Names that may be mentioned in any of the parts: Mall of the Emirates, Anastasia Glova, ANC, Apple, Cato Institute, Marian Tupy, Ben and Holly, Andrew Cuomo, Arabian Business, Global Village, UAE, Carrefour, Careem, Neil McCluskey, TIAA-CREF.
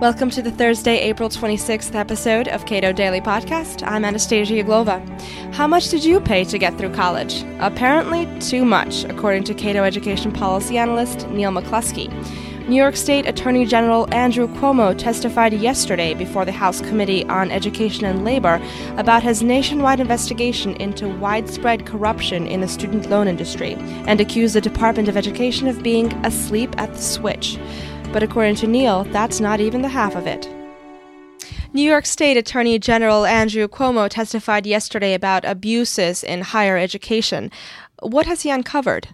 Welcome to the Thursday, April 26th episode of Cato Daily Podcast. I'm Anastasia Glova. How much did you pay to get through college? Apparently too much, according to Cato education policy analyst Neil McCluskey. New York State Attorney General Andrew Cuomo testified yesterday before the House Committee on Education and Labor about his nationwide investigation into widespread corruption in the student loan industry and accused the Department of Education of being asleep at the switch. But according to Neil, that's not even the half of it. New York State Attorney General Andrew Cuomo testified yesterday about abuses in higher education. What has he uncovered?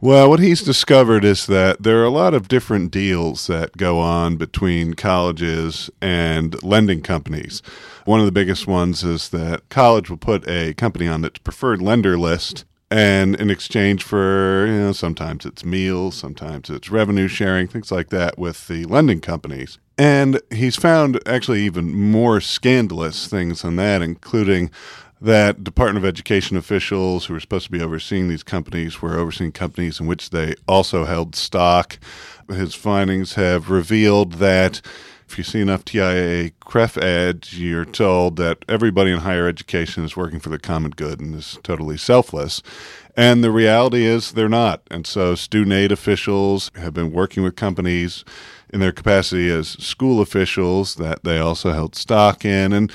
Well, what he's discovered is that there are a lot of different deals that go on between colleges and lending companies. One of the biggest ones is that college will put a company on its preferred lender list, and in exchange for, sometimes it's meals, sometimes it's revenue sharing, things like that with the lending companies. And he's found actually even more scandalous things than that, including that Department of Education officials who were supposed to be overseeing these companies were overseeing companies in which they also held stock. His findings have revealed that if you see enough TIAA-CREF ads, you're told that everybody in higher education is working for the common good and is totally selfless. And the reality is they're not. And so student aid officials have been working with companies in their capacity as school officials that they also held stock in. And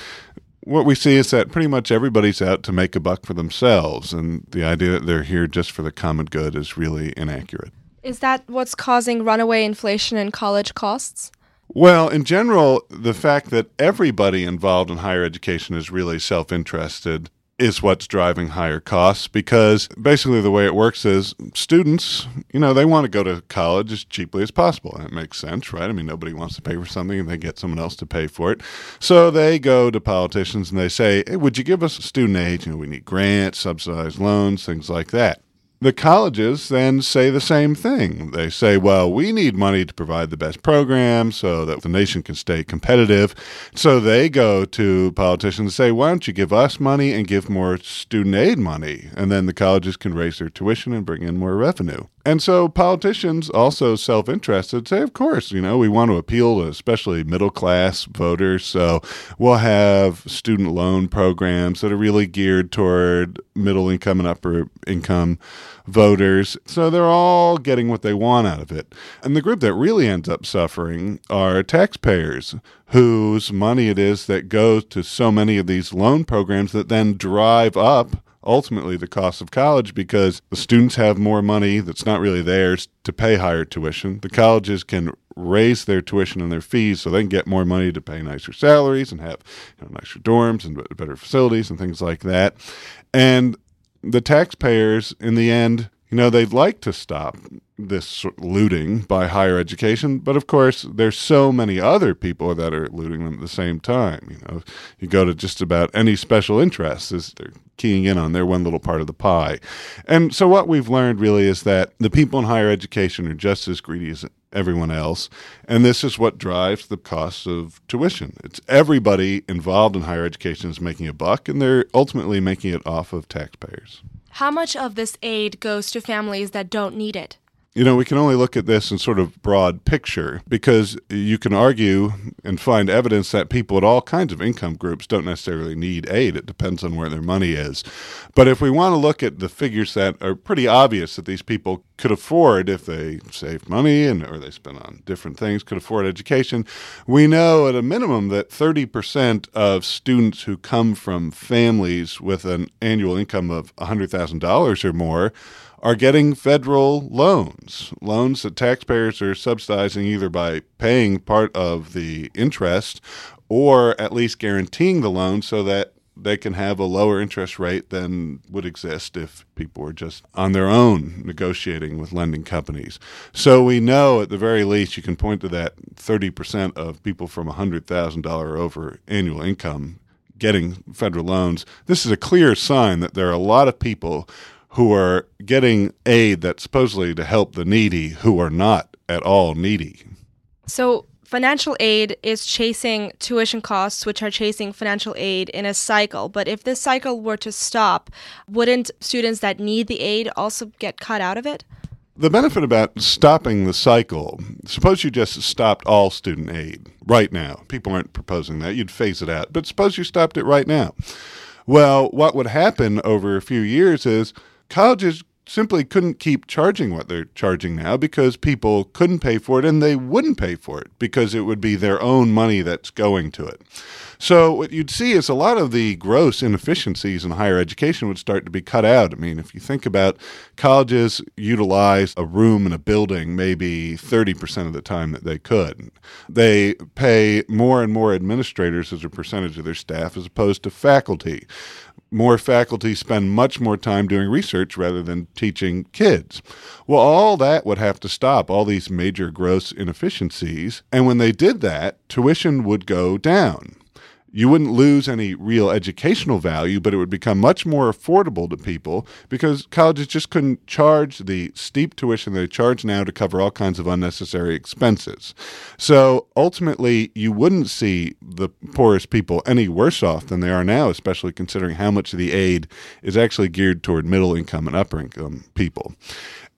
what we see is that pretty much everybody's out to make a buck for themselves, and the idea that they're here just for the common good is really inaccurate. Is that what's causing runaway inflation in college costs? Well, in general, the fact that everybody involved in higher education is really self-interested is what's driving higher costs, because basically the way it works is students, they want to go to college as cheaply as possible. And it makes sense, right? I mean, nobody wants to pay for something and they get someone else to pay for it. So they go to politicians and they say, hey, would you give us student aid? We need grants, subsidized loans, things like that. The colleges then say the same thing. They say, well, we need money to provide the best program so that the nation can stay competitive. So they go to politicians and say, why don't you give us money and give more student aid money? And then the colleges can raise their tuition and bring in more revenue. And so politicians, also self-interested, say, of course, we want to appeal to especially middle-class voters, so we'll have student loan programs that are really geared toward middle-income and upper-income voters. So they're all getting what they want out of it. And the group that really ends up suffering are taxpayers, whose money it is that goes to so many of these loan programs that then drive up ultimately the cost of college, because the students have more money that's not really theirs to pay higher tuition. The colleges can raise their tuition and their fees so they can get more money to pay nicer salaries and have nicer dorms and better facilities and things like that. And the taxpayers, in the end, they'd like to stop this looting by higher education, but of course there's so many other people that are looting them at the same time. You go to just about any special interest, they're keying in on their one little part of the pie. And so what we've learned really is that the people in higher education are just as greedy as everyone else, and this is what drives the cost of tuition. It's everybody involved in higher education is making a buck, and they're ultimately making it off of taxpayers. How much of this aid goes to families that don't need it? We can only look at this in sort of broad picture, because you can argue and find evidence that people at all kinds of income groups don't necessarily need aid. It depends on where their money is. But if we want to look at the figures that are pretty obvious that these people could afford if they saved money or they spent on different things, could afford education, we know at a minimum that 30% of students who come from families with an annual income of $100,000 or more are getting federal loans that taxpayers are subsidizing either by paying part of the interest or at least guaranteeing the loan so that they can have a lower interest rate than would exist if people were just on their own negotiating with lending companies. So we know at the very least you can point to that 30% of people from $100,000 over annual income getting federal loans. This is a clear sign that there are a lot of people who are getting aid that's supposedly to help the needy who are not at all needy. So financial aid is chasing tuition costs, which are chasing financial aid in a cycle. But if this cycle were to stop, wouldn't students that need the aid also get cut out of it? The benefit about stopping the cycle, suppose you just stopped all student aid right now. People aren't proposing that. You'd phase it out. But suppose you stopped it right now. Well, what would happen over a few years is colleges simply couldn't keep charging what they're charging now because people couldn't pay for it and they wouldn't pay for it because it would be their own money that's going to it. So what you'd see is a lot of the gross inefficiencies in higher education would start to be cut out. I mean, if you think about colleges utilize a room in a building maybe 30% of the time that they could. They pay more and more administrators as a percentage of their staff as opposed to faculty. More faculty spend much more time doing research rather than teaching kids. Well, all that would have to stop, all these major gross inefficiencies. And when they did that, tuition would go down. You wouldn't lose any real educational value, but it would become much more affordable to people because colleges just couldn't charge the steep tuition they charge now to cover all kinds of unnecessary expenses. So ultimately, you wouldn't see the poorest people any worse off than they are now, especially considering how much of the aid is actually geared toward middle income and upper income people.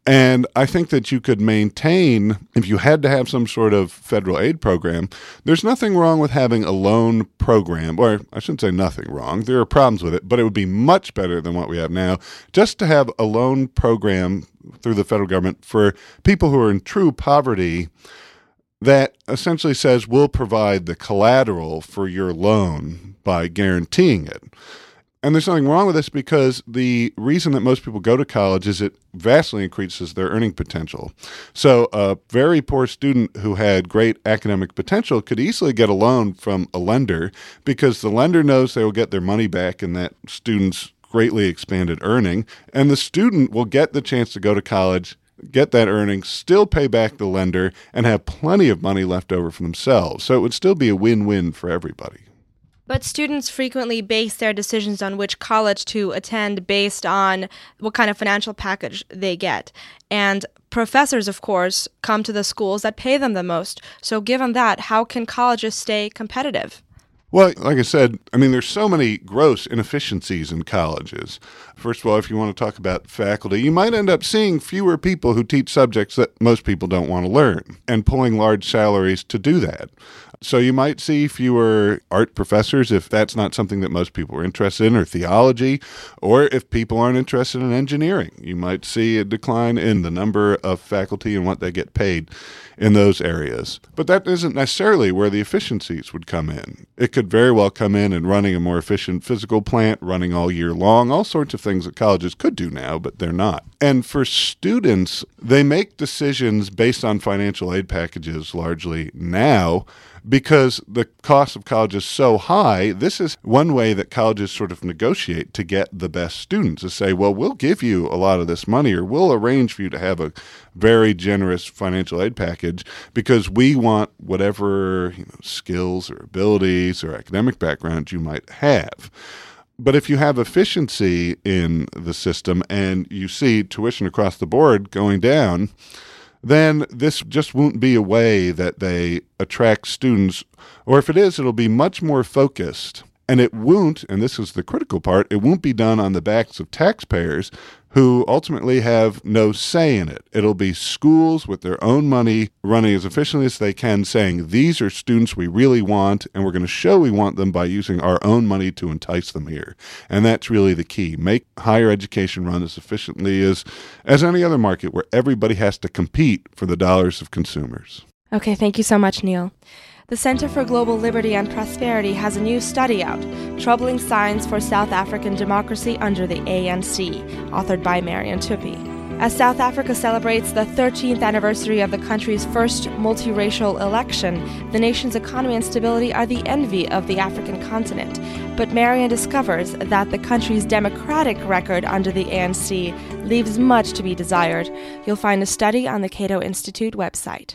And I think that you could maintain, if you had to have some sort of federal aid program, there's nothing wrong with having a loan program, or I shouldn't say nothing wrong. There are problems with it, but it would be much better than what we have now just to have a loan program through the federal government for people who are in true poverty that essentially says we'll provide the collateral for your loan by guaranteeing it. And there's nothing wrong with this because the reason that most people go to college is it vastly increases their earning potential. So a very poor student who had great academic potential could easily get a loan from a lender because the lender knows they will get their money back in that student's greatly expanded earning, and the student will get the chance to go to college, get that earning, still pay back the lender, and have plenty of money left over for themselves. So it would still be a win-win for everybody. But students frequently base their decisions on which college to attend based on what kind of financial package they get. And professors, of course, come to the schools that pay them the most. So given that, how can colleges stay competitive? Well, like I said, I mean, there's so many gross inefficiencies in colleges. First of all, if you want to talk about faculty, you might end up seeing fewer people who teach subjects that most people don't want to learn and pulling large salaries to do that. So you might see fewer art professors if that's not something that most people are interested in, or theology, or if people aren't interested in engineering. You might see a decline in the number of faculty and what they get paid in those areas. But that isn't necessarily where the efficiencies would come in. It could very well come in running a more efficient physical plant, running all year long, all sorts of things that colleges could do now, but they're not. And for students, they make decisions based on financial aid packages largely now, because the cost of college is so high. This is one way that colleges sort of negotiate to get the best students, is say, well, we'll give you a lot of this money, or we'll arrange for you to have a very generous financial aid package because we want whatever skills or abilities or academic background you might have. But if you have efficiency in the system and you see tuition across the board going down, then this just won't be a way that they attract students. Or if it is, it'll be much more focused. And it won't, and this is the critical part, it won't be done on the backs of taxpayers who ultimately have no say in it. It'll be schools with their own money running as efficiently as they can, saying, these are students we really want, and we're going to show we want them by using our own money to entice them here. And that's really the key. Make higher education run as efficiently as any other market where everybody has to compete for the dollars of consumers. Okay, thank you so much, Neil. The Center for Global Liberty and Prosperity has a new study out, Troubling Signs for South African Democracy Under the ANC, authored by Marian Tupy. As South Africa celebrates the 13th anniversary of the country's first multiracial election, the nation's economy and stability are the envy of the African continent. But Marian discovers that the country's democratic record under the ANC leaves much to be desired. You'll find a study on the Cato Institute website.